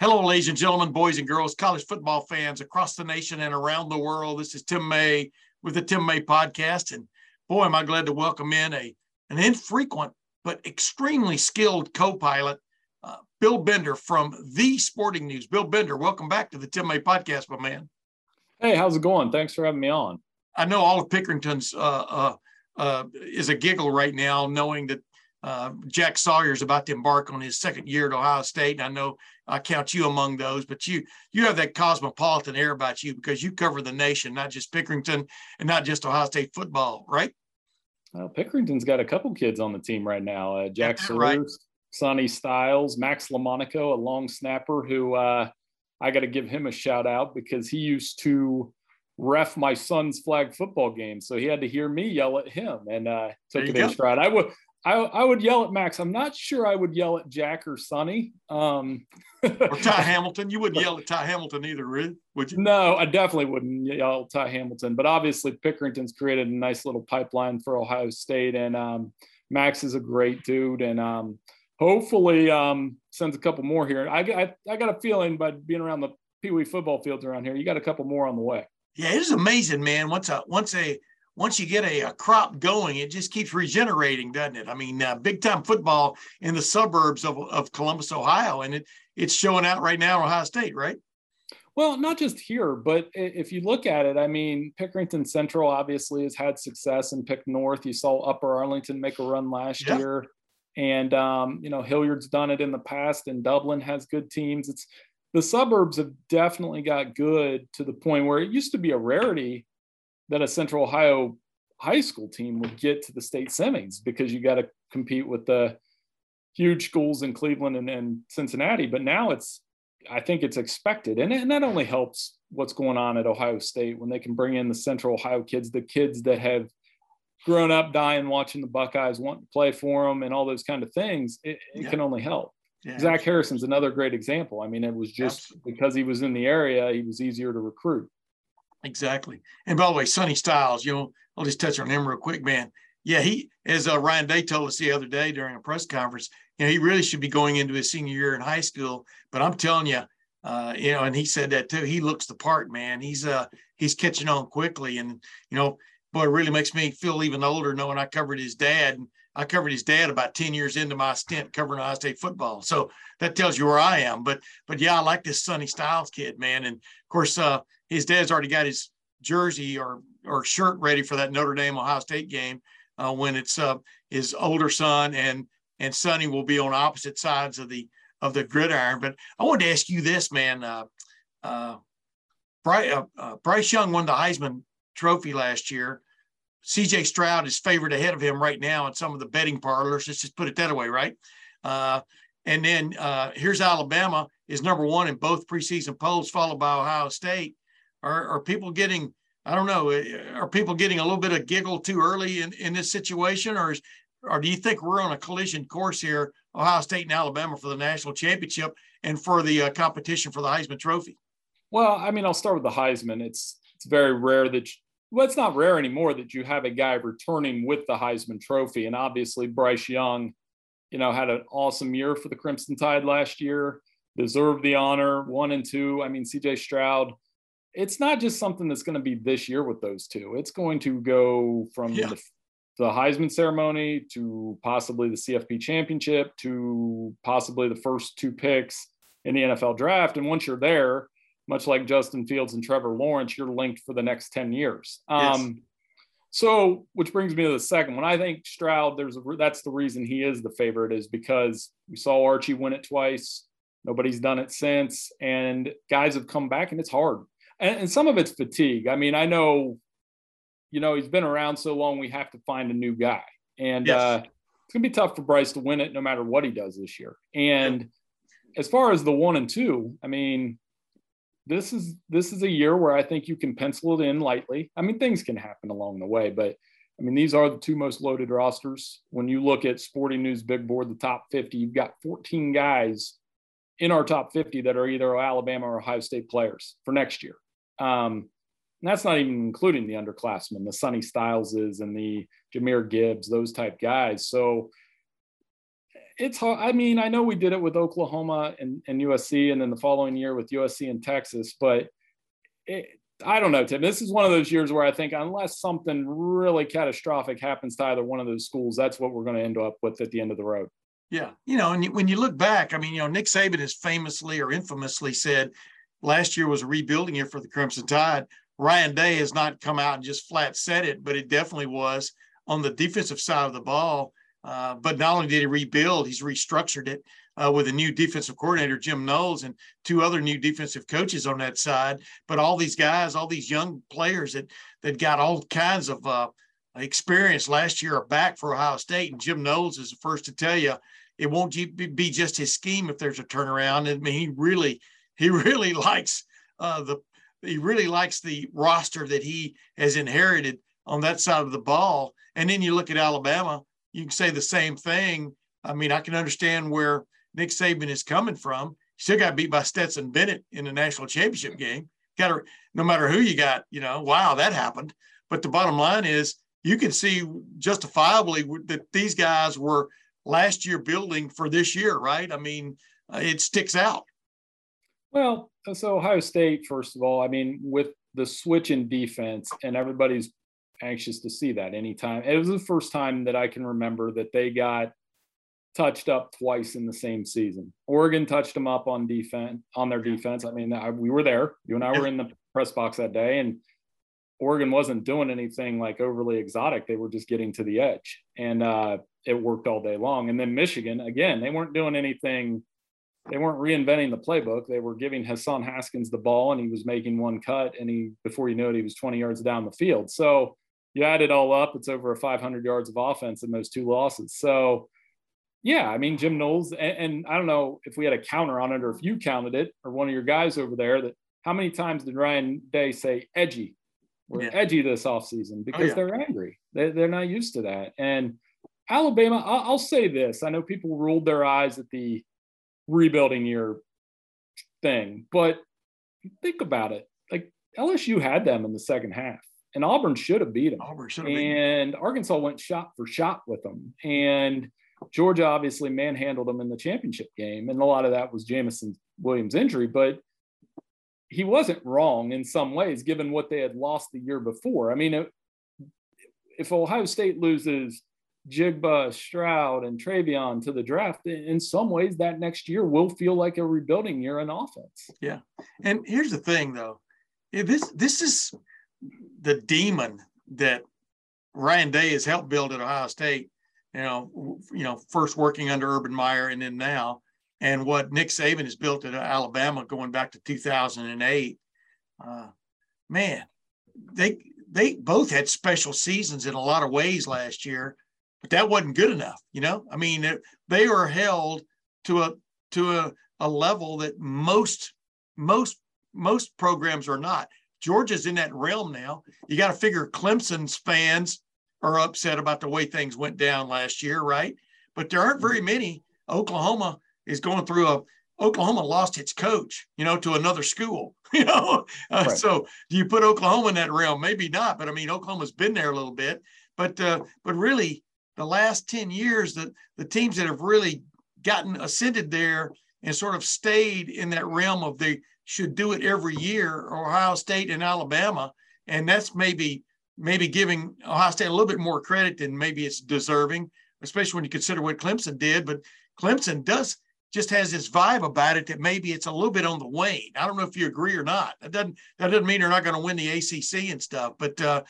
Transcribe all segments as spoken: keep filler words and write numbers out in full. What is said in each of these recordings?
Hello, ladies and gentlemen, boys and girls, college football fans across the nation and around the world. This is Tim May with the Tim May Podcast. And boy, am I glad to welcome in a an infrequent but extremely skilled co-pilot, uh, Bill Bender from The Sporting News. Bill Bender, welcome back to the Tim May Podcast, my man. Hey, how's it going? Thanks for having me on. I know all of Pickerington's uh, uh, uh, is a giggle right now, knowing that Uh, Jack Sawyer is about to embark on his second year at Ohio State, and I know I count you among those, but you you have that cosmopolitan air about you because you cover the nation, not just Pickerington and not just Ohio State football, right? Well, Pickerington's got a couple kids on the team right now. Uh, Jack Sawyer, right. Sonny Styles, Max LaMonaco, a long snapper who uh, I got to give him a shout out because he used to ref my son's flag football game, so he had to hear me yell at him and uh, took it in stride. I would. I, I would yell at Max. I'm not sure I would yell at Jack or Sonny. Um, or Ty Hamilton. You wouldn't yell at Ty Hamilton either, would you? No, I definitely wouldn't yell at Ty Hamilton. But obviously, Pickerington's created a nice little pipeline for Ohio State. And um, Max is a great dude. And um, hopefully um, sends a couple more here. I, I, I got a feeling by being around the Pee Wee football fields around here, you got a couple more on the way. Yeah, it is amazing, man. Once a, once a – Once you get a, a crop going, it just keeps regenerating, doesn't it? I mean, uh, big-time football in the suburbs of, of Columbus, Ohio, and it it's showing out right now at Ohio State, right? Well, not just here, but if you look at it, I mean, Pickerington Central obviously has had success in Pick North. You saw Upper Arlington make a run last yeah. year, and, um, you know, Hilliard's done it in the past, and Dublin has good teams. It's the suburbs have definitely got good to the point where it used to be a rarity that a Central Ohio high school team would get to the state semis because you got to compete with the huge schools in Cleveland and, and Cincinnati. But now it's, I think it's expected. And, and that only helps what's going on at Ohio State when they can bring in the Central Ohio kids, the kids that have grown up dying, watching the Buckeyes, wanting to play for them and all those kind of things. It, it yeah. can only help. Yeah, Zach absolutely. Harrison's another great example. I mean, it was just absolutely. because he was in the area, he was easier to recruit. Exactly. And by the way, Sonny Styles, you know, I'll just touch on him real quick, man. Yeah, he, as uh, Ryan Day told us the other day during a press conference, you know, he really should be going into his senior year in high school. But I'm telling you, uh, you know, and he said that too. He looks the part, man. He's uh, he's catching on quickly. And, you know, boy, it really makes me feel even older knowing I covered his dad. And I covered his dad about ten years into my stint covering Ohio State football. So that tells you where I am. But, but yeah, I like this Sonny Styles kid, man. And, of course, uh, his dad's already got his jersey or or shirt ready for that Notre Dame Ohio State game uh, when it's uh, his older son and and Sonny will be on opposite sides of the of the gridiron. But I wanted to ask you this, man. Uh, uh, Bryce, uh, uh, Bryce Young won the Heisman Trophy last year. C J. Stroud is favored ahead of him right now in some of the betting parlors. Let's just put it that way, right? Uh, and then uh, here's Alabama is number one in both preseason polls, followed by Ohio State. Are, are people getting, I don't know, are people getting a little bit of giggle too early in, in this situation? Or, is, or do you think we're on a collision course here, Ohio State and Alabama for the national championship and for the uh, competition for the Heisman Trophy? Well, I mean, I'll start with the Heisman. It's, it's very rare that you- – Well, it's not rare anymore that you have a guy returning with the Heisman Trophy. And obviously Bryce Young, you know, had an awesome year for the Crimson Tide last year, deserved the honor, one and two. I mean, C J. Stroud, it's not just something that's going to be this year with those two. It's going to go from yeah. the, the Heisman ceremony to possibly the C F P championship to possibly the first two picks in the N F L draft. And once you're there, much like Justin Fields and Trevor Lawrence, you're linked for the next ten years. Yes. Um, so, which brings me to the second one. I think Stroud, there's a, that's the reason he is the favorite is because we saw Archie win it twice. Nobody's done it since. And guys have come back and it's hard. And, and some of it's fatigue. I mean, I know, you know, he's been around so long, we have to find a new guy. And yes. uh, it's going to be tough for Bryce to win it no matter what he does this year. And yeah. as far as the one and two, I mean, this is this is a year where I think you can pencil it in lightly. I mean, things can happen along the way, but I mean, these are the two most loaded rosters. When you look at Sporting News Big Board, the top fifty, you've got fourteen guys in our top fifty that are either Alabama or Ohio State players for next year. Um, and that's not even including the underclassmen, the Sonny Styleses and the Jahmyr Gibbs, those type guys. So it's hard. I mean, I know we did it with Oklahoma and, and U S C, and then the following year with U S C and Texas, but it, I don't know, Tim, this is one of those years where I think unless something really catastrophic happens to either one of those schools, that's what we're going to end up with at the end of the road. Yeah. You know, and when you look back, I mean, you know, Nick Saban has famously or infamously said last year was a rebuilding year for the Crimson Tide. Ryan Day has not come out and just flat said it, but it definitely was on the defensive side of the ball. Uh, but not only did he rebuild, he's restructured it uh, with a new defensive coordinator, Jim Knowles, and two other new defensive coaches on that side. But all these guys, all these young players that that got all kinds of uh, experience last year are back for Ohio State. And Jim Knowles is the first to tell you it won't be just his scheme if there's a turnaround. I mean, he really, he really likes uh, the he really likes the roster that he has inherited on that side of the ball. And then you look at Alabama. You can say the same thing. I mean, I can understand where Nick Saban is coming from. He still got beat by Stetson Bennett in the national championship game. Got to, no matter who you got, you know, wow, that happened. But the bottom line is you can see justifiably that these guys were last year building for this year, right? I mean, it sticks out. Well, so Ohio State, first of all, I mean, with the switch in defense, and everybody's anxious to see that anytime. It was the first time that I can remember that they got touched up twice in the same season. Oregon touched them up on defense, on their defense. I mean, I, we were there. You and I were in the press box that day, and Oregon wasn't doing anything like overly exotic. They were just getting to the edge, and uh, it worked all day long. And then Michigan, again, they weren't doing anything. They weren't reinventing the playbook. They were giving Hassan Haskins the ball, and he was making one cut, and he, before you know it, he was twenty yards down the field. So you add it all up, it's over five hundred yards of offense in those two losses. So, yeah, I mean, Jim Knowles, and, and I don't know if we had a counter on it or if you counted it or one of your guys over there, that how many times did Ryan Day say edgy? We're yeah. edgy this offseason because oh, yeah. they're angry. They, they're not used to that. And Alabama, I'll, I'll say this. I know people rolled their eyes at the rebuilding year thing, but think about it. Like L S U had them in the second half. And Auburn should have beat them. Auburn should have beat them. And Arkansas went shot for shot with them. And Georgia obviously manhandled them in the championship game. And a lot of that was Jamison Williams' injury. But he wasn't wrong in some ways, given what they had lost the year before. I mean, if Ohio State loses Jigba, Stroud, and Travion to the draft, in some ways that next year will feel like a rebuilding year in offense. Yeah. And here's the thing, though. This, this is – the demon that Ryan Day has helped build at Ohio State, you know, you know, first working under Urban Meyer and then now, and what Nick Saban has built at Alabama going back to two thousand eight, uh, man, they, they both had special seasons in a lot of ways last year, but that wasn't good enough. You know, I mean, they were held to a, to a, a level that most, most, most programs are not. Georgia's in that realm now. You got to figure Clemson's fans are upset about the way things went down last year, right? But there aren't very many. Oklahoma is going through a – Oklahoma lost its coach, you know, to another school, you know. Uh, right. So do you put Oklahoma in that realm? Maybe not, but, I mean, Oklahoma's been there a little bit. But uh, but really, the last ten years, the, the teams that have really gotten ascended there and sort of stayed in that realm of the – should do it every year, Ohio State and Alabama. And that's maybe maybe giving Ohio State a little bit more credit than maybe it's deserving, especially when you consider what Clemson did. But Clemson does just has this vibe about it that maybe it's a little bit on the wane. I don't know if you agree or not. That doesn't that doesn't mean they're not going to win the A C C and stuff. But uh,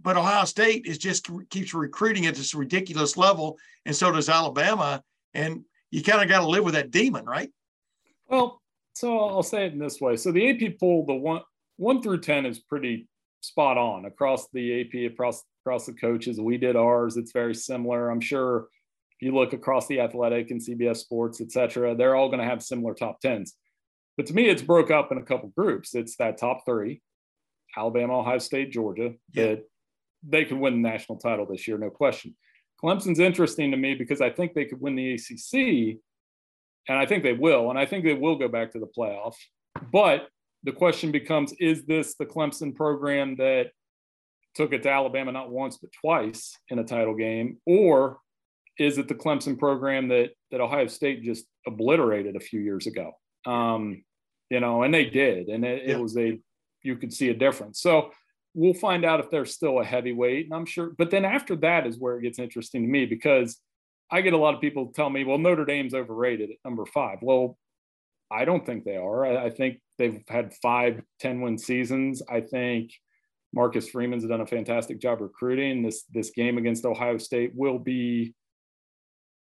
but Ohio State is just keeps recruiting at this ridiculous level, and so does Alabama. And you kind of got to live with that demon, right? Well. So I'll say it in this way. So the A P poll, the one one through ten is pretty spot on across the A P, across across the coaches. We did ours. It's very similar. I'm sure If you look across The Athletic and C B S Sports, et cetera, they're all going to have similar top tens. But to me, it's broke up in a couple groups. It's that top three, Alabama, Ohio State, Georgia, yeah. that they could win the national title this year, no question. Clemson's interesting to me because I think they could win the A C C, and I think they will, and I think they will go back to the playoff. But the question becomes, is this the Clemson program that took it to Alabama not once but twice in a title game, or is it the Clemson program that that Ohio State just obliterated a few years ago? Um, you know, and they did, and it, yeah. it was a you could see a difference. So we'll find out if they're still a heavyweight, and I'm sure. But then after that is where it gets interesting to me, because I get a lot of people tell me, well, Notre Dame's overrated at number five. Well, I don't think they are. I, I think they've had five ten-win seasons. I think Marcus Freeman's done a fantastic job recruiting. This this game against Ohio State will be,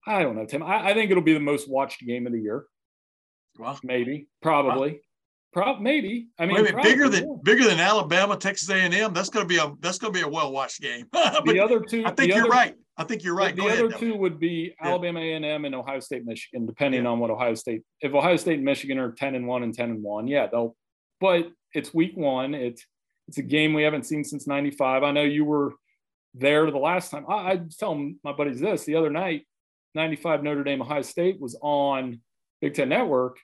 I don't know, Tim. I, I think it'll be the most watched game of the year. Well, maybe, probably. Well. Prob maybe I mean Wait a minute, bigger than yeah. bigger than Alabama, Texas A and M. That's going to be a that's going to be a well watched game. But the other two, I think you're other, right. I think you're right. The, the ahead, other though. two would be yeah. Alabama A and M and Ohio State, Michigan. Depending yeah. on what Ohio State, if Ohio State and Michigan are ten and one and ten and one, yeah, they'll. But it's week one. It's it's a game we haven't seen since ninety-five. I know you were there the last time. I, I tell my buddies this the other night. ninety-five Notre Dame Ohio State was on Big Ten Network.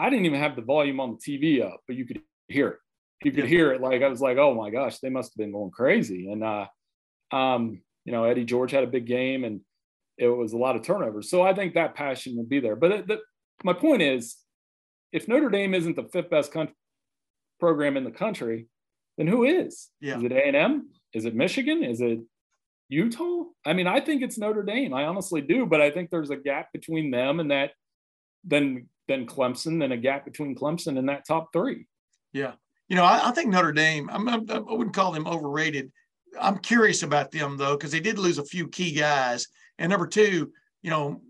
I didn't even have the volume on the T V up, but you could hear it. You could yeah. hear it. Like, I was like, oh my gosh, they must've been going crazy. And, uh, um, you know, Eddie George had a big game and it was a lot of turnovers. So I think that passion will be there. But it, the, my point is, if Notre Dame isn't the fifth best country, program in the country, then who is? Yeah. Is it A and M? Is it Michigan? Is it Utah? I mean, I think it's Notre Dame. I honestly do, but I think there's a gap between them and that then Then Clemson, then a gap between Clemson and that top three. Yeah. You know, I, I think Notre Dame, I'm, I, I wouldn't call them overrated. I'm curious about them, though, because they did lose a few key guys. And number two, you know,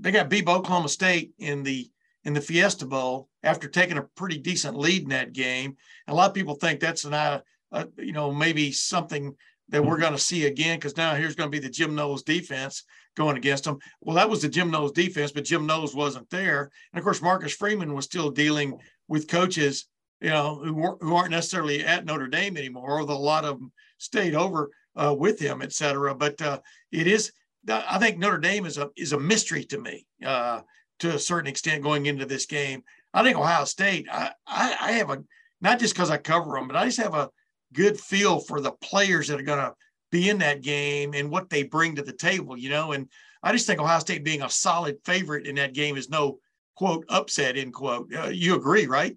they got beat by Oklahoma State in the in the Fiesta Bowl after taking a pretty decent lead in that game. And a lot of people think that's an, uh, uh, you know, maybe something that we're going to see again, because now here's going to be the Jim Knowles defense going against them. Well, that was the Jim Knowles defense, but Jim Knowles wasn't there. And, of course, Marcus Freeman was still dealing with coaches, you know, who, weren't, who aren't necessarily at Notre Dame anymore, although a lot of them stayed over uh, with him, et cetera. But uh, it is – I think Notre Dame is a is a mystery to me uh, to a certain extent going into this game. I think Ohio State, I, I, I have a – not just because I cover them, but I just have a – good feel for the players that are going to be in that game and what they bring to the table, you know, and I just think Ohio State being a solid favorite in that game is no quote upset end quote. Uh, you agree, right?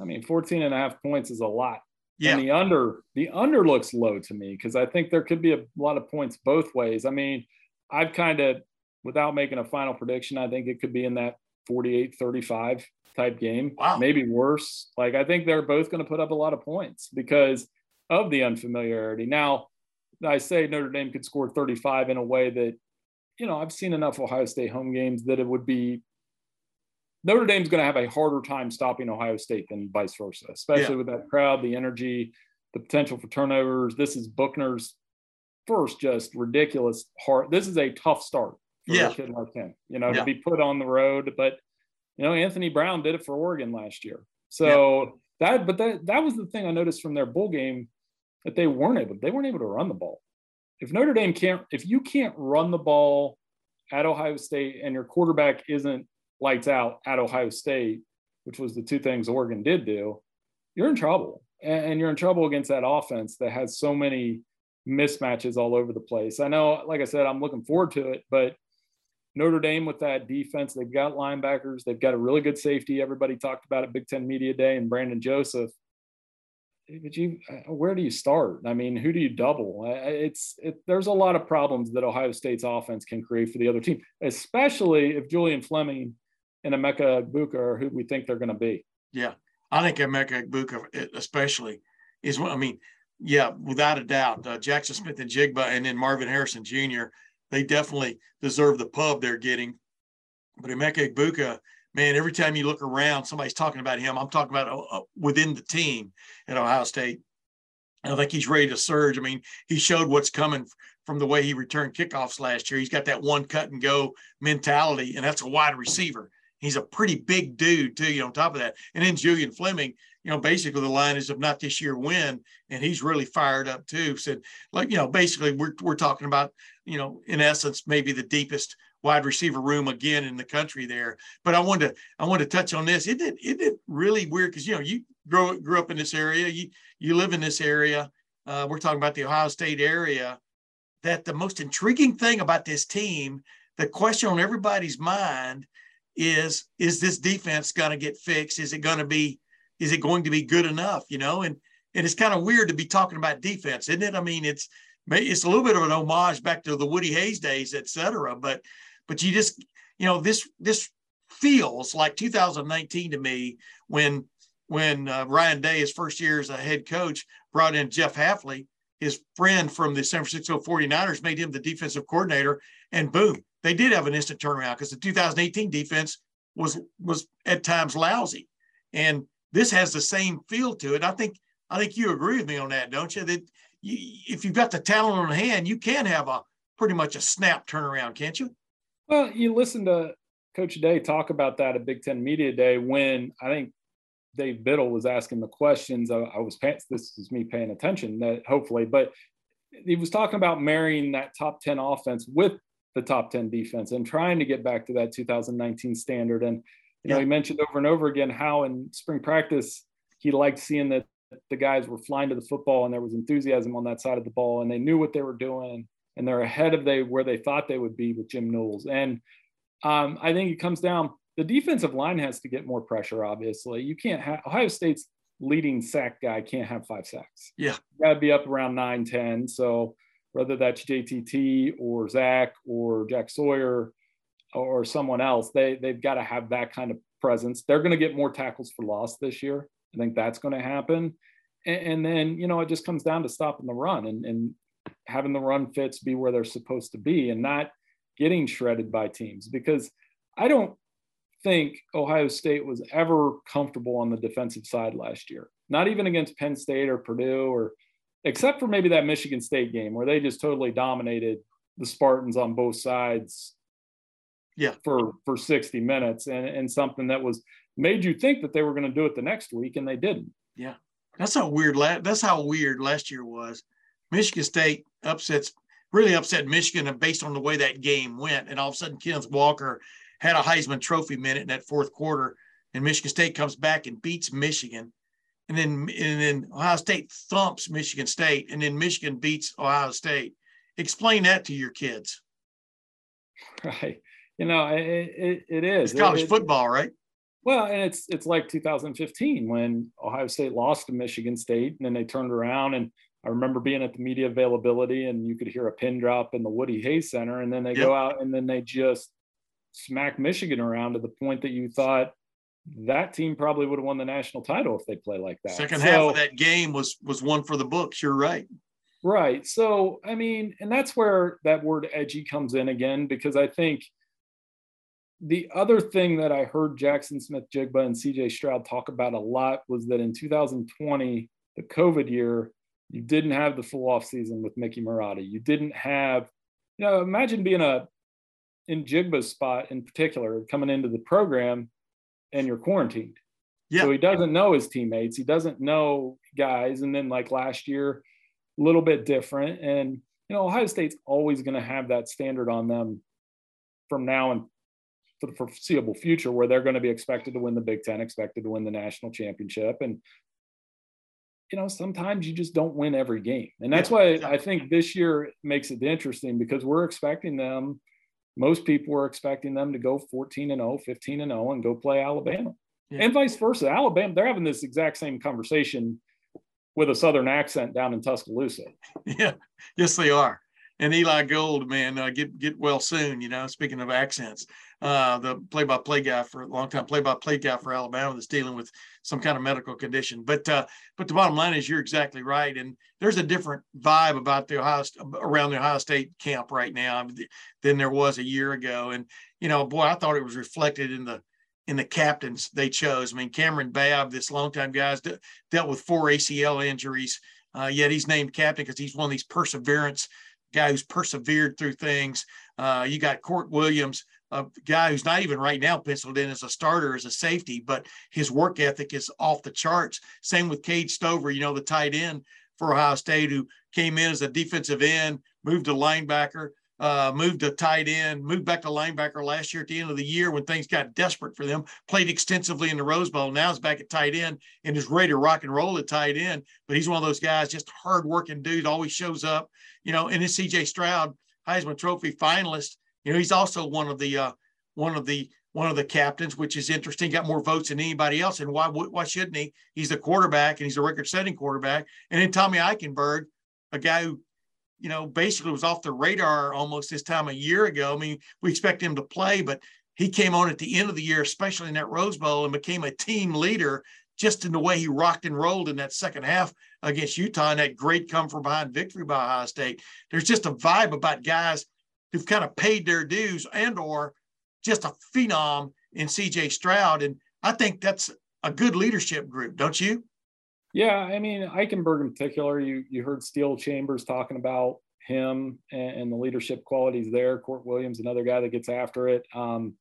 I mean, fourteen and a half points is a lot. Yeah. And the under, the under looks low to me, because I think there could be a lot of points both ways. I mean, I've kind of, without making a final prediction, I think it could be in that forty-eight thirty-five type game, wow. maybe worse. Like, I think they're both going to put up a lot of points because of the unfamiliarity. Now, I say Notre Dame could score thirty-five in a way that, you know, I've seen enough Ohio State home games that it would be Notre Dame's going to have a harder time stopping Ohio State than vice versa, especially yeah. with that crowd, the energy, the potential for turnovers. This is Buckner's first just ridiculous heart. This is a tough start for yeah. a kid like him, you know, yeah. to be put on the road. But, you know, Anthony Brown did it for Oregon last year. So yeah. that, but that, that was the thing I noticed from their bowl game, that they weren't able, they weren't able to run the ball. If Notre Dame can't, if you can't run the ball at Ohio State and your quarterback isn't lights out at Ohio State, which was the two things Oregon did do, you're in trouble. And you're in trouble against that offense that has so many mismatches all over the place. I know, like I said, I'm looking forward to it, but Notre Dame with that defense, they've got linebackers, they've got a really good safety. Everybody talked about it, Big Ten Media Day and Brandon Joseph. But you, where do you start? I mean, who do you double? It's it, there's a lot of problems that Ohio State's offense can create for the other team, especially if Julian Fleming and Emeka Egbuka are who we think they're going to be. Yeah, I think Emeka Egbuka especially is one. I mean, yeah, without a doubt, uh, Jaxon Smith-Njigba and then Marvin Harrison Junior They definitely deserve the pub they're getting. But Emeka Egbuka, man, every time you look around, somebody's talking about him. I'm talking about uh, within the team at Ohio State. I think he's ready to surge. I mean, he showed what's coming from the way he returned kickoffs last year. He's got that one cut and go mentality, and that's a wide receiver. He's a pretty big dude too, you know, on top of that. And then Julian Fleming, you know, basically the line is, if not this year, when, and he's really fired up too. Said, like, you know, basically we're, we're talking about, you know, in essence, maybe the deepest wide receiver room again in the country there. But I wanted to, I wanted to touch on this. It did, it did really weird. Cause you know, you grow, grew up in this area, you, you live in this area. Uh, we're talking about the Ohio State area. That the most intriguing thing about this team, the question on everybody's mind is, is this defense going to get fixed? Is it going to be, is it going to be good enough? You know, and, and it's kind of weird to be talking about defense, isn't it? I mean, it's, it's a little bit of an homage back to the Woody Hayes days, et cetera. But, but you just, you know, this, this feels like two thousand nineteen to me, when, when uh, Ryan Day, his first year as a head coach, brought in Jeff Hafley, his friend from the San Francisco forty-niners, made him the defensive coordinator, and boom, they did have an instant turnaround, because the two thousand eighteen defense was, was at times lousy. And this has the same feel to it. I think, I think you agree with me on that, don't you? That you, if you've got the talent on hand, you can have a pretty much a snap turnaround, can't you? Well, you listen to Coach Day talk about that at Big Ten Media Day, when I think Dave Biddle was asking the questions. I, I was paying, this is me paying attention, that hopefully, but he was talking about marrying that top ten offense with the top ten defense and trying to get back to that two thousand nineteen standard. And, you know, yeah. he mentioned over and over again how in spring practice, he liked seeing that the guys were flying to the football and there was enthusiasm on that side of the ball, and they knew what they were doing, and they're ahead of they where they thought they would be with Jim Knowles. And um, I think it comes down, the defensive line has to get more pressure. Obviously, you can't have Ohio State's leading sack guy can't have five sacks. Yeah. You gotta be up around nine, ten. So whether that's J T T or Zach or Jack Sawyer or someone else, they, they've got to have that kind of presence. They're going to get more tackles for loss this year. I think that's going to happen. And, and then, you know, it just comes down to stopping the run and, and having the run fits be where they're supposed to be and not getting shredded by teams, because I don't think Ohio State was ever comfortable on the defensive side last year, not even against Penn State or Purdue, or except for maybe that Michigan State game where they just totally dominated the Spartans on both sides yeah. for, for sixty minutes, and, and something that was made you think that they were going to do it the next week, and they didn't. Yeah. That's how weird. That's how weird last year was. Michigan State upsets, really upset Michigan, and based on the way that game went. And all of a sudden, Kenneth Walker had a Heisman Trophy minute in that fourth quarter, and Michigan State comes back and beats Michigan. And then, and then Ohio State thumps Michigan State, and then Michigan beats Ohio State. Explain that to your kids. Right. You know, it, it, it is. It's college it, football, right? Well, and it's it's like two thousand fifteen when Ohio State lost to Michigan State, and then they turned around. And I remember being at the media availability, and you could hear a pin drop in the Woody Hayes Center, and then they yep. go out and then they just smack Michigan around to the point that you thought, that team probably would have won the national title if they play like that. Second so, half of that game was was one for the books. You're right. Right. So, I mean, and that's where that word edgy comes in again, because I think the other thing that I heard Jaxon Smith-Njigba and C J. Stroud talk about a lot was that in two thousand twenty, the COVID year, you didn't have the full offseason with Mickey Marotta. You didn't have, you know, imagine being a in Jigba's spot in particular, coming into the program, and you're quarantined. Yeah. So he doesn't know his teammates. He doesn't know guys. And then like last year, a little bit different. And, you know, Ohio State's always going to have that standard on them from now and for the foreseeable future, where they're going to be expected to win the Big Ten, expected to win the national championship. And, you know, sometimes you just don't win every game. And that's yeah, why exactly. I think this year makes it interesting, because we're expecting them most people were expecting them to go fourteen and oh, fifteen and oh, and go play Alabama yeah. and vice versa. Alabama, they're having this exact same conversation with a Southern accent down in Tuscaloosa. Yeah. Yes, they are. And Eli Gold, man, uh, get, get well soon. You know, speaking of accents, uh, the play-by-play guy for a long time, play-by-play guy for Alabama that's dealing with some kind of medical condition. But, uh, but the bottom line is you're exactly right. And there's a different vibe about the Ohio, around the Ohio State camp right now than there was a year ago. And, you know, boy, I thought it was reflected in the, in the captains they chose. I mean, Cameron Babb, this longtime guy's de- dealt with four A C L injuries, uh, yet he's named captain because he's one of these perseverance guy who's persevered through things. Uh, you got Court Williams, a guy who's not even right now penciled in as a starter, as a safety, but his work ethic is off the charts. Same with Cade Stover, you know, the tight end for Ohio State, who came in as a defensive end, moved to linebacker, uh, moved to tight end, moved back to linebacker last year at the end of the year when things got desperate for them, played extensively in the Rose Bowl, now is back at tight end and is ready to rock and roll at tight end. But he's one of those guys, just hardworking dude, always shows up, you know, and then C J. Stroud, Heisman Trophy finalist. You know, he's also one of the uh, one of the one of the captains, which is interesting. Got more votes than anybody else, and why why shouldn't he? He's the quarterback, and he's a record-setting quarterback. And then Tommy Eichenberg, a guy who, you know, basically was off the radar almost this time a year ago. I mean, we expect him to play, but he came on at the end of the year, especially in that Rose Bowl, and became a team leader just in the way he rocked and rolled in that second half against Utah, and that great come-from-behind victory by Ohio State. There's just a vibe about guys who've kind of paid their dues, and or just a phenom in C J. Stroud. And I think that's a good leadership group, don't you? Yeah, I mean, Eichenberg in particular, you you heard Steele Chambers talking about him and, and the leadership qualities there. Court Williams, another guy that gets after it. Um,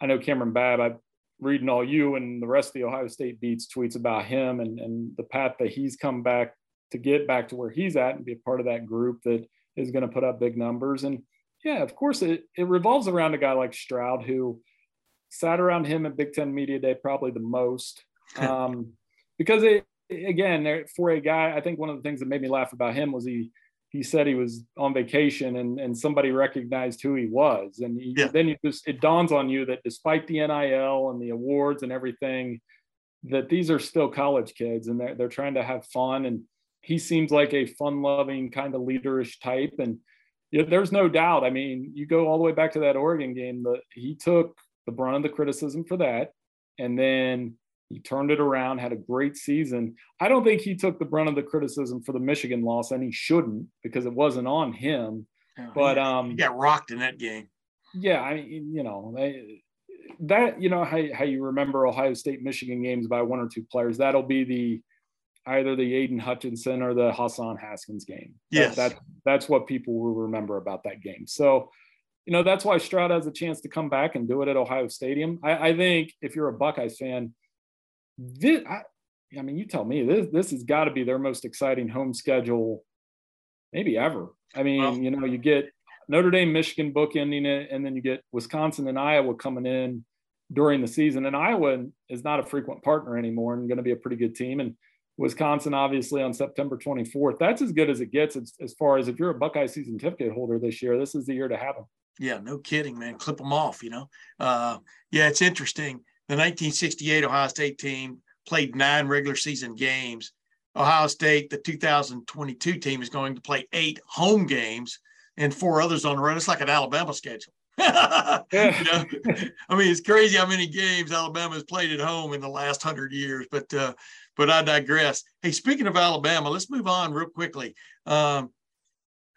I know Cameron Babb, I'm reading all you and the rest of the Ohio State Beats tweets about him and, and the path that he's come back to get back to where he's at and be a part of that group that is going to put up big numbers. And yeah, of course, it, it revolves around a guy like Stroud, who sat around him at Big Ten Media Day probably the most. Um, because, it, again, for a guy, I think one of the things that made me laugh about him was he he said he was on vacation and, and somebody recognized who he was. And he, yeah. then you just, it dawns on you that despite the N I L and the awards and everything, that these are still college kids and they're, they're trying to have fun. And he seems like a fun-loving kind of leaderish type. And yeah, there's no doubt. I mean, you go all the way back to that Oregon game, the, he took the brunt of the criticism for that, and then he turned it around, had a great season. I don't think he took the brunt of the criticism for the Michigan loss, and he shouldn't because it wasn't on him. Oh, but yeah. um, he got rocked in that game. Yeah, I mean, you know, they, that, you know, how, how you remember Ohio State, Michigan games by one or two players, that'll be the either the Aiden Hutchinson or the Hassan Haskins game. Yes. That, that, that's what people will remember about that game. So, you know, that's why Stroud has a chance to come back and do it at Ohio Stadium. I, I think if you're a Buckeyes fan, this, I, I mean, you tell me, this this has got to be their most exciting home schedule maybe ever. I mean, well, you know, you get Notre Dame, Michigan bookending it, and then you get Wisconsin and Iowa coming in during the season. And Iowa is not a frequent partner anymore and going to be a pretty good team. And Wisconsin, obviously, on September twenty-fourth. That's as good as it gets as, as far as if you're a Buckeye season ticket holder this year, this is the year to have them. Yeah, no kidding, man. Clip them off, you know. Uh, yeah, it's interesting. The nineteen sixty-eight Ohio State team played nine regular season games. Ohio State, the two thousand twenty-two team, is going to play eight home games and four others on the road. It's like an Alabama schedule. Yeah. You know? I mean, it's crazy how many games Alabama has played at home in the last hundred years, but uh, but I digress. Hey, speaking of Alabama, let's move on real quickly. Um,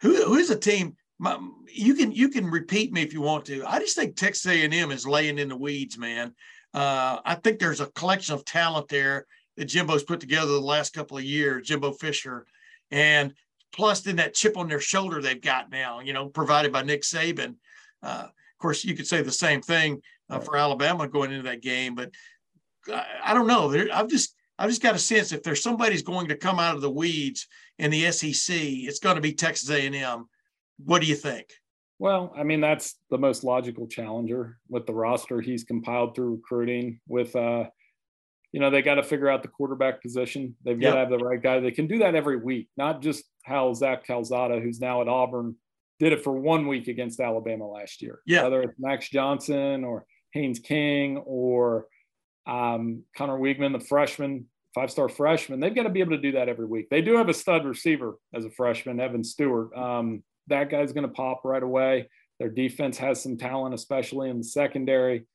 who who is a team? My, you can you can repeat me if you want to. I just think Texas A and M is laying in the weeds, man. Uh, I think there's a collection of talent there that Jimbo's put together the last couple of years, Jimbo Fisher, and plus then that chip on their shoulder they've got now, you know, provided by Nick Saban. Uh, of course, you could say the same thing uh, for Alabama going into that game, but I, I don't know. There, I've just I've just got a sense if there's somebody's going to come out of the weeds in the S E C, it's going to be Texas A and M. What do you think? Well, I mean, that's the most logical challenger with the roster he's compiled through recruiting. With uh, you know, they got to figure out the quarterback position. They've got yep. to have the right guy. They can do that every week, not just how Zach Calzada, who's now at Auburn, did it for one week against Alabama last year. Yeah. Whether it's Max Johnson or Haynes King or um, Connor Wiegman, the freshman, five-star freshman, they've got to be able to do that every week. They do have a stud receiver as a freshman, Evan Stewart. Um, that guy's going to pop right away. Their defense has some talent, especially in the secondary.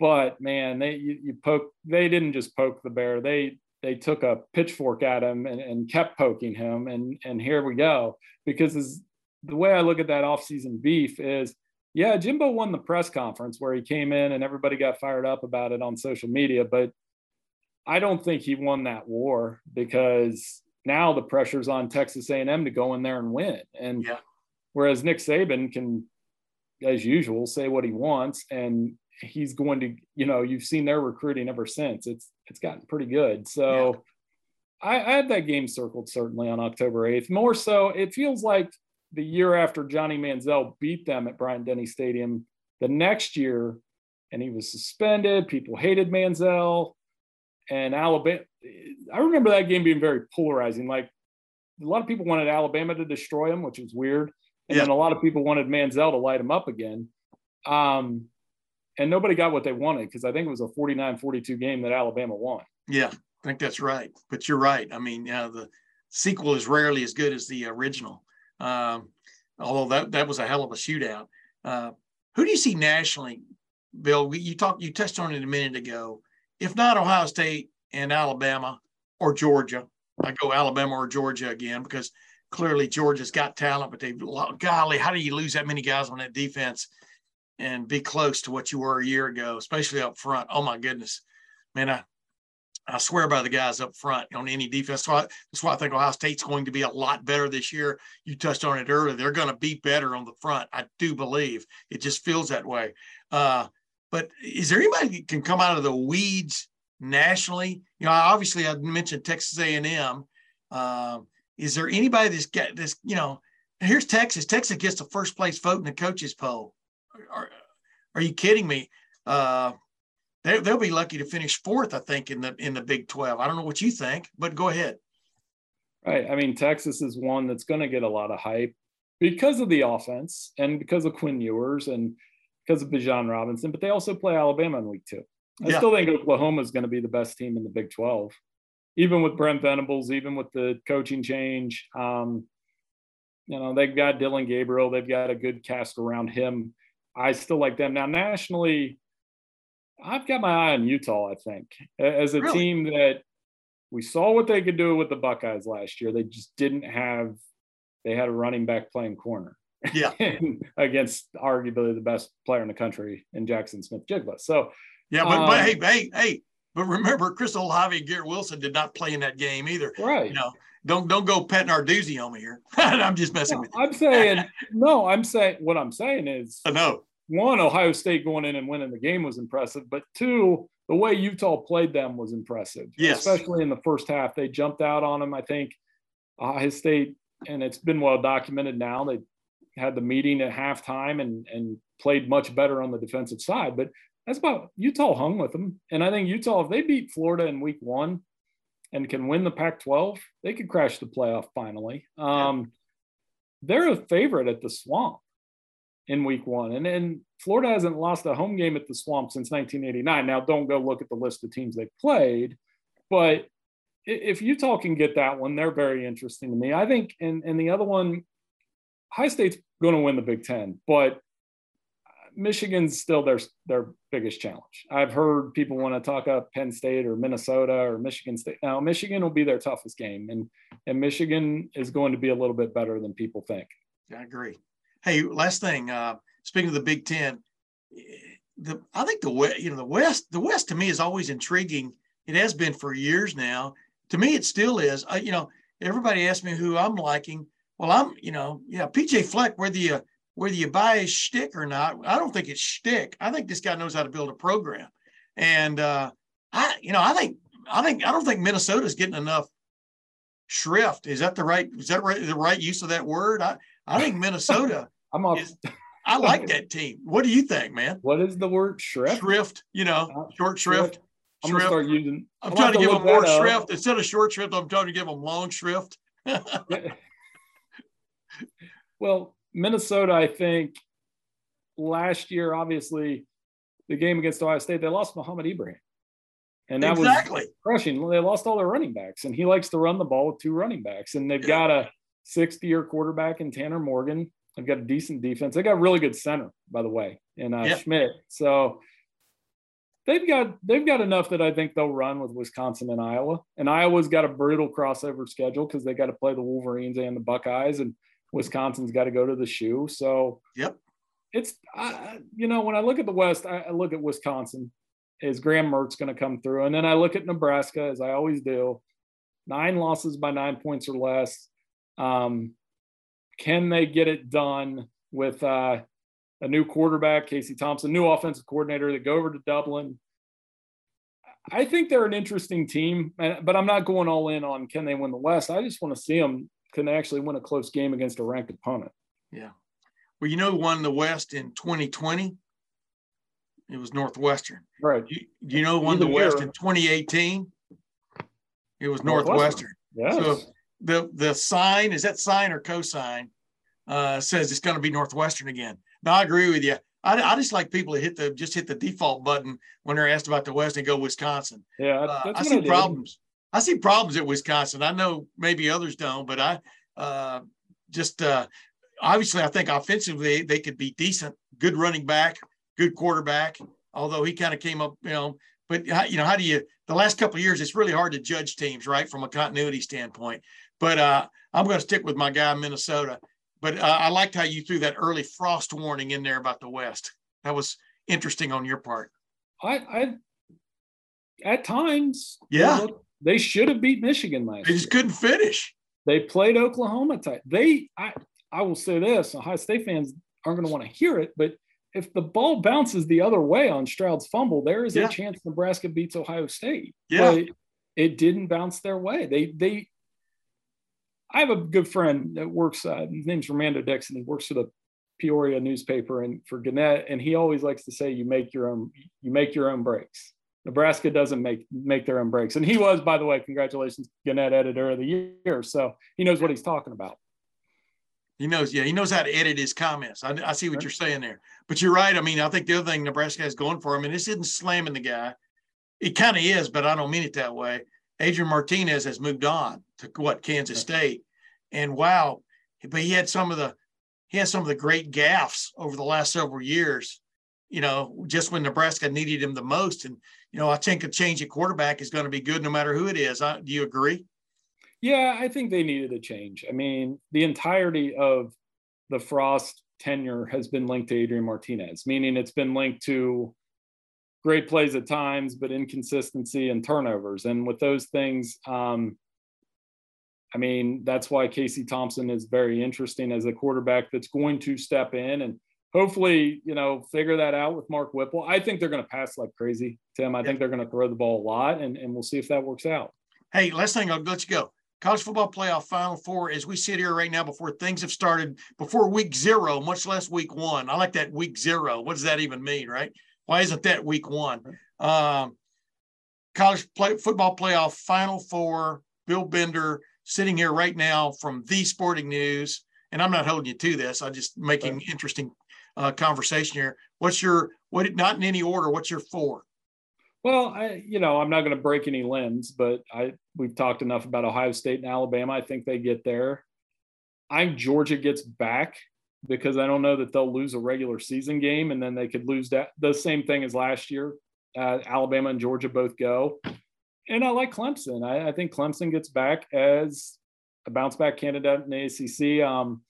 But man, they you, you poke. They didn't just poke the bear. They they took a pitchfork at him and, and kept poking him. And and here we go. Because as the way I look at that offseason beef is, yeah, Jimbo won the press conference where he came in and everybody got fired up about it on social media, but I don't think he won that war because now the pressure's on Texas A and M to go in there and win. And yeah. whereas Nick Saban can, as usual, say what he wants, and he's going to, you know, you've seen their recruiting ever since. It's it's gotten pretty good. So yeah. I, I had that game circled certainly on October eighth. More so, it feels like the year after Johnny Manziel beat them at Bryant-Denny Stadium, the next year, and he was suspended. People hated Manziel. And Alabama, I remember that game being very polarizing. Like, a lot of people wanted Alabama to destroy him, which was weird. And yeah. then a lot of people wanted Manziel to light him up again. Um, and nobody got what they wanted, because I think it was a forty-nine forty-two game that Alabama won. Yeah, I think that's right. But you're right. I mean, yeah, the sequel is rarely as good as the original. Um, although that, that was a hell of a shootout. Uh, who do you see nationally, Bill? You talked, you touched on it a minute ago. If not Ohio State and Alabama or Georgia, I go Alabama or Georgia again, because clearly Georgia's got talent, but they've – golly, how do you lose that many guys on that defense and be close to what you were a year ago, especially up front? Oh, my goodness. Man, I, I swear by the guys up front on any defense. So I, that's why I think Ohio State's going to be a lot better this year. You touched on it earlier. They're going to be better on the front, I do believe. It just feels that way. Uh But is there anybody that can come out of the weeds nationally? You know, obviously I mentioned Texas A and M. Um, is there anybody that's got this, you know, here's Texas. Texas gets the first place vote in the coaches poll. Are, are you kidding me? Uh, they, they'll be lucky to finish fourth, I think, in the in the Big twelve. I don't know what you think, but go ahead. Right. I mean, Texas is one that's going to get a lot of hype because of the offense and because of Quinn Ewers and because of Bijan Robinson, but they also play Alabama in week two. I yeah. still think Oklahoma is going to be the best team in the Big twelve, even with Brent Venables, even with the coaching change. Um, you know, they've got Dylan Gabriel. They've got a good cast around him. I still like them. Now, nationally, I've got my eye on Utah, I think, as a really? team that we saw what they could do with the Buckeyes last year. They just didn't have – they had a running back playing corner. Yeah, against arguably the best player in the country in Jaxon Smith-Njigba. So, yeah, but, um, but hey, hey, hey, but remember, Chris Olave and Garrett Wilson did not play in that game either. Right. You know, don't don't go petting our doozy on me here. I'm just messing no, with you. I'm saying no. I'm saying what I'm saying is I know one, Ohio State going in and winning the game was impressive, but two, the way Utah played them was impressive. Yes, especially in the first half, they jumped out on them. I think Ohio State, and it's been well documented now, they had the meeting at halftime and and played much better on the defensive side. But that's about – Utah hung with them. And I think Utah, if they beat Florida in week one and can win the Pac twelve, they could crash the playoff finally. Um, they're a favorite at the Swamp in week one. And then Florida hasn't lost a home game at the Swamp since nineteen eighty-nine. Now, don't go look at the list of teams they played. But if Utah can get that one, they're very interesting to me. I think – and and the other one – High State's going to win the Big Ten, but Michigan's still their, their biggest challenge. I've heard people want to talk up Penn State or Minnesota or Michigan State. Now, Michigan will be their toughest game, and, and Michigan is going to be a little bit better than people think. I agree. Hey, last thing, uh, speaking of the Big Ten, the, I think the West, you know, the West, the West to me is always intriguing. It has been for years now. To me, it still is. I, you know, everybody asks me who I'm liking. Well, I'm, you know, yeah, P J Fleck, whether you whether you buy his shtick or not, I don't think it's shtick. I think this guy knows how to build a program, and uh, I, you know, I think I think I don't think Minnesota's getting enough shrift. Is that the right? Is that right, the right use of that word? I, I think Minnesota. I'm off. Is, I like that team. What do you think, man? What is the word? Shrift. Shrift. You know, uh, short shrift. shrift. I'm shrift. Gonna start using. I'm, I'm trying to give them more up. shrift instead of short shrift. I'm trying to give them long shrift. Well, Minnesota, I think last year, obviously, the game against Ohio State, they lost Muhammad Ibrahim. And that exactly. was crushing. They lost all their running backs, and he likes to run the ball with two running backs. And they've yeah. got a sixth-year quarterback in Tanner Morgan. They've got a decent defense. They got a really good center, by the way, in uh, yeah. Schmidt. So they've got they've got enough that I think they'll run with Wisconsin and Iowa. And Iowa's got a brutal crossover schedule because they got to play the Wolverines and the Buckeyes, and Wisconsin's got to go to the shoe. So yep, it's, I, you know, when I look at the West, I, I look at Wisconsin. Is Graham Mertz going to come through? And then I look at Nebraska, as I always do. nine losses by nine points or less. Um, can they get it done with uh, a new quarterback, Casey Thompson, new offensive coordinator? They go over to Dublin. I think they're an interesting team, but I'm not going all in on can they win the West. I just want to see them, can they actually win a close game against a ranked opponent? Yeah. Well, you know who won the West in twenty twenty? It was Northwestern. Right. You, you know who won the West in twenty eighteen? It was Northwestern. Northwestern. Yes. So the, the sign, is that sign or cosign, uh, says it's going to be Northwestern again. Now, I agree with you. I, I just like people to hit the just hit the default button when they're asked about the West and go Wisconsin. Yeah, uh, I see I problems. I see problems at Wisconsin. I know maybe others don't, but I uh, just uh, obviously I think offensively they could be decent, good running back, good quarterback. Although he kind of came up, you know. But you know, how do you? The last couple of years, it's really hard to judge teams, right, from a continuity standpoint. But uh, I'm going to stick with my guy, Minnesota. But uh, I liked how you threw that early frost warning in there about the West. That was interesting on your part. I, I at times, yeah, they, they should have beat Michigan last year. They just couldn't finish. They played Oklahoma tight. They, I, I will say this: Ohio State fans aren't going to want to hear it, but if the ball bounces the other way on Stroud's fumble, there is yeah. a chance Nebraska beats Ohio State. Yeah, but it, it didn't bounce their way. They, they. I have a good friend that works, uh, his name's Romando Dixon. He works for the Peoria newspaper and for Gannett. And he always likes to say, you make your own, you make your own breaks. Nebraska doesn't make, make their own breaks. And he was, by the way, congratulations, Gannett editor of the year. So he knows what he's talking about. He knows. Yeah. He knows how to edit his comments. I, I see what you're saying there, but you're right. I mean, I think the other thing Nebraska has going for him, and this isn't slamming the guy. It kind of is, but I don't mean it that way. Adrian Martinez has moved on to what, Kansas State, and wow, but he had some of the he had some of the great gaffes over the last several years. You know, just when Nebraska needed him the most, and you know, I think a change at quarterback is going to be good no matter who it is. I, do you agree? Yeah, I think they needed a change. I mean, the entirety of the Frost tenure has been linked to Adrian Martinez, meaning it's been linked to great plays at times, but inconsistency and turnovers. And with those things, um, I mean, that's why Casey Thompson is very interesting as a quarterback that's going to step in and hopefully, you know, figure that out with Mark Whipple. I think they're going to pass like crazy, Tim. I yeah. think they're going to throw the ball a lot, and, and we'll see if that works out. Hey, last thing, I'll let you go. College football playoff Final Four, as we sit here right now, before things have started, before week zero, much less week one. I like that week zero. What does that even mean, right? Why isn't that week one? Um, college play, football playoff Final Four, Bill Bender sitting here right now from The Sporting News. And I'm not holding you to this. I'm just making okay. interesting uh, conversation here. What's your, what? not in any order, what's your four? Well, I, you know, I'm not going to break any limbs, but I we've talked enough about Ohio State and Alabama. I think they get there. I think Georgia gets back, because I don't know that they'll lose a regular season game, and then they could lose that the same thing as last year. Uh, Alabama and Georgia both go. And I like Clemson. I, I think Clemson gets back as a bounce-back candidate in the A C C. Um,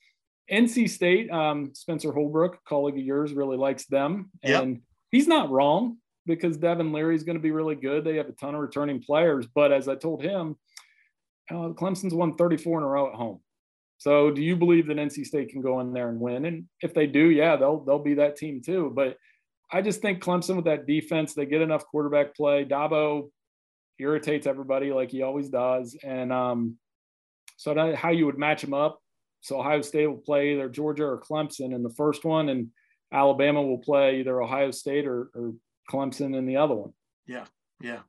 N C State, um, Spencer Holbrook, a colleague of yours, really likes them. And yep. he's not wrong, because Devin Leary is going to be really good. They have a ton of returning players. But as I told him, uh, Clemson's won thirty-four in a row at home. So do you believe that N C State can go in there and win? And if they do, yeah, they'll they'll be that team too. But I just think Clemson with that defense, they get enough quarterback play. Dabo irritates everybody like he always does. And um, so that, how you would match them up. So Ohio State will play either Georgia or Clemson in the first one, and Alabama will play either Ohio State or, or Clemson in the other one. Yeah, yeah.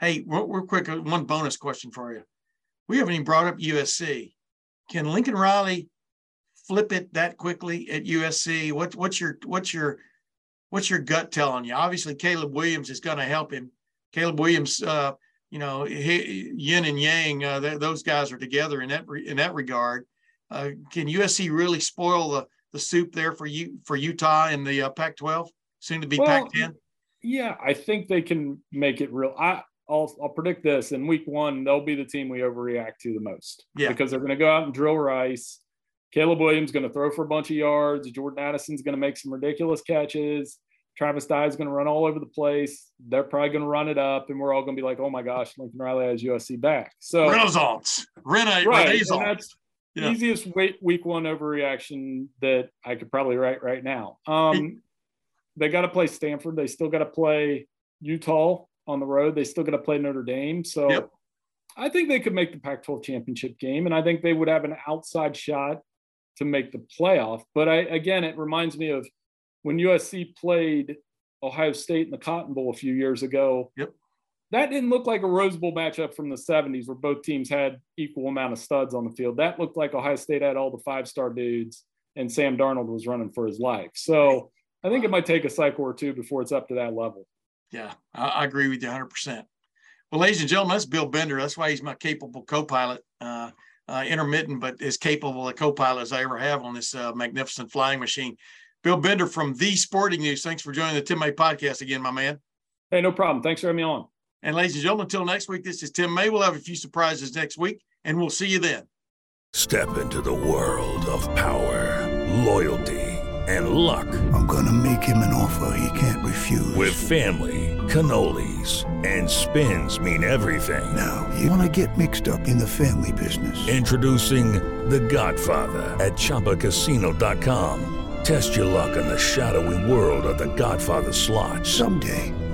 Hey, we're, we're quick. One bonus question for you. We haven't even brought up U S C. Can Lincoln Riley flip it that quickly at U S C? What, what's your what's your what's your gut telling you? Obviously, Caleb Williams is going to help him. Caleb Williams, uh, you know, he, yin and yang, uh, th- those guys are together in that re- in that regard. Uh, can U S C really spoil the the soup there for you for Utah in the uh, Pac twelve, soon to be well, Pac ten? Yeah, I think they can make it real. I, I'll, I'll predict this in week one, they'll be the team we overreact to the most yeah. because they're going to go out and drill Rice. Caleb Williams going to throw for a bunch of yards. Jordan Addison's going to make some ridiculous catches. Travis Dye is going to run all over the place. They're probably going to run it up, and we're all going to be like, oh, my gosh, Lincoln Riley has U S C back. So Renaissance. Rena- right. Renaissance. That's yeah. easiest week one overreaction that I could probably write right now. Um, they got to play Stanford. They still got to play Utah on the road. They still got to play Notre Dame. So yep. I think they could make the Pac twelve championship game, and I think they would have an outside shot to make the playoff. But, I again, it reminds me of when U S C played Ohio State in the Cotton Bowl a few years ago. Yep. That didn't look like a Rose Bowl matchup from the seventies where both teams had equal amount of studs on the field. That looked like Ohio State had all the five-star dudes and Sam Darnold was running for his life. So I think it might take a cycle or two before it's up to that level. Yeah, I agree with you one hundred percent. Well, ladies and gentlemen, that's Bill Bender. That's why he's my capable co-pilot, uh, uh, intermittent, but as capable a co-pilot as I ever have on this uh, magnificent flying machine. Bill Bender from The Sporting News. Thanks for joining the Tim May podcast again, my man. Hey, no problem. Thanks for having me on. And ladies and gentlemen, until next week, this is Tim May. We'll have a few surprises next week, and we'll see you then. Step into the world of power, loyalty, and luck. I'm going to make him an offer he can't refuse. With family, cannolis, and spins mean everything. Now, you want to get mixed up in the family business. Introducing The Godfather at Chumba Casino dot com. Test your luck in the shadowy world of The Godfather slot. Someday,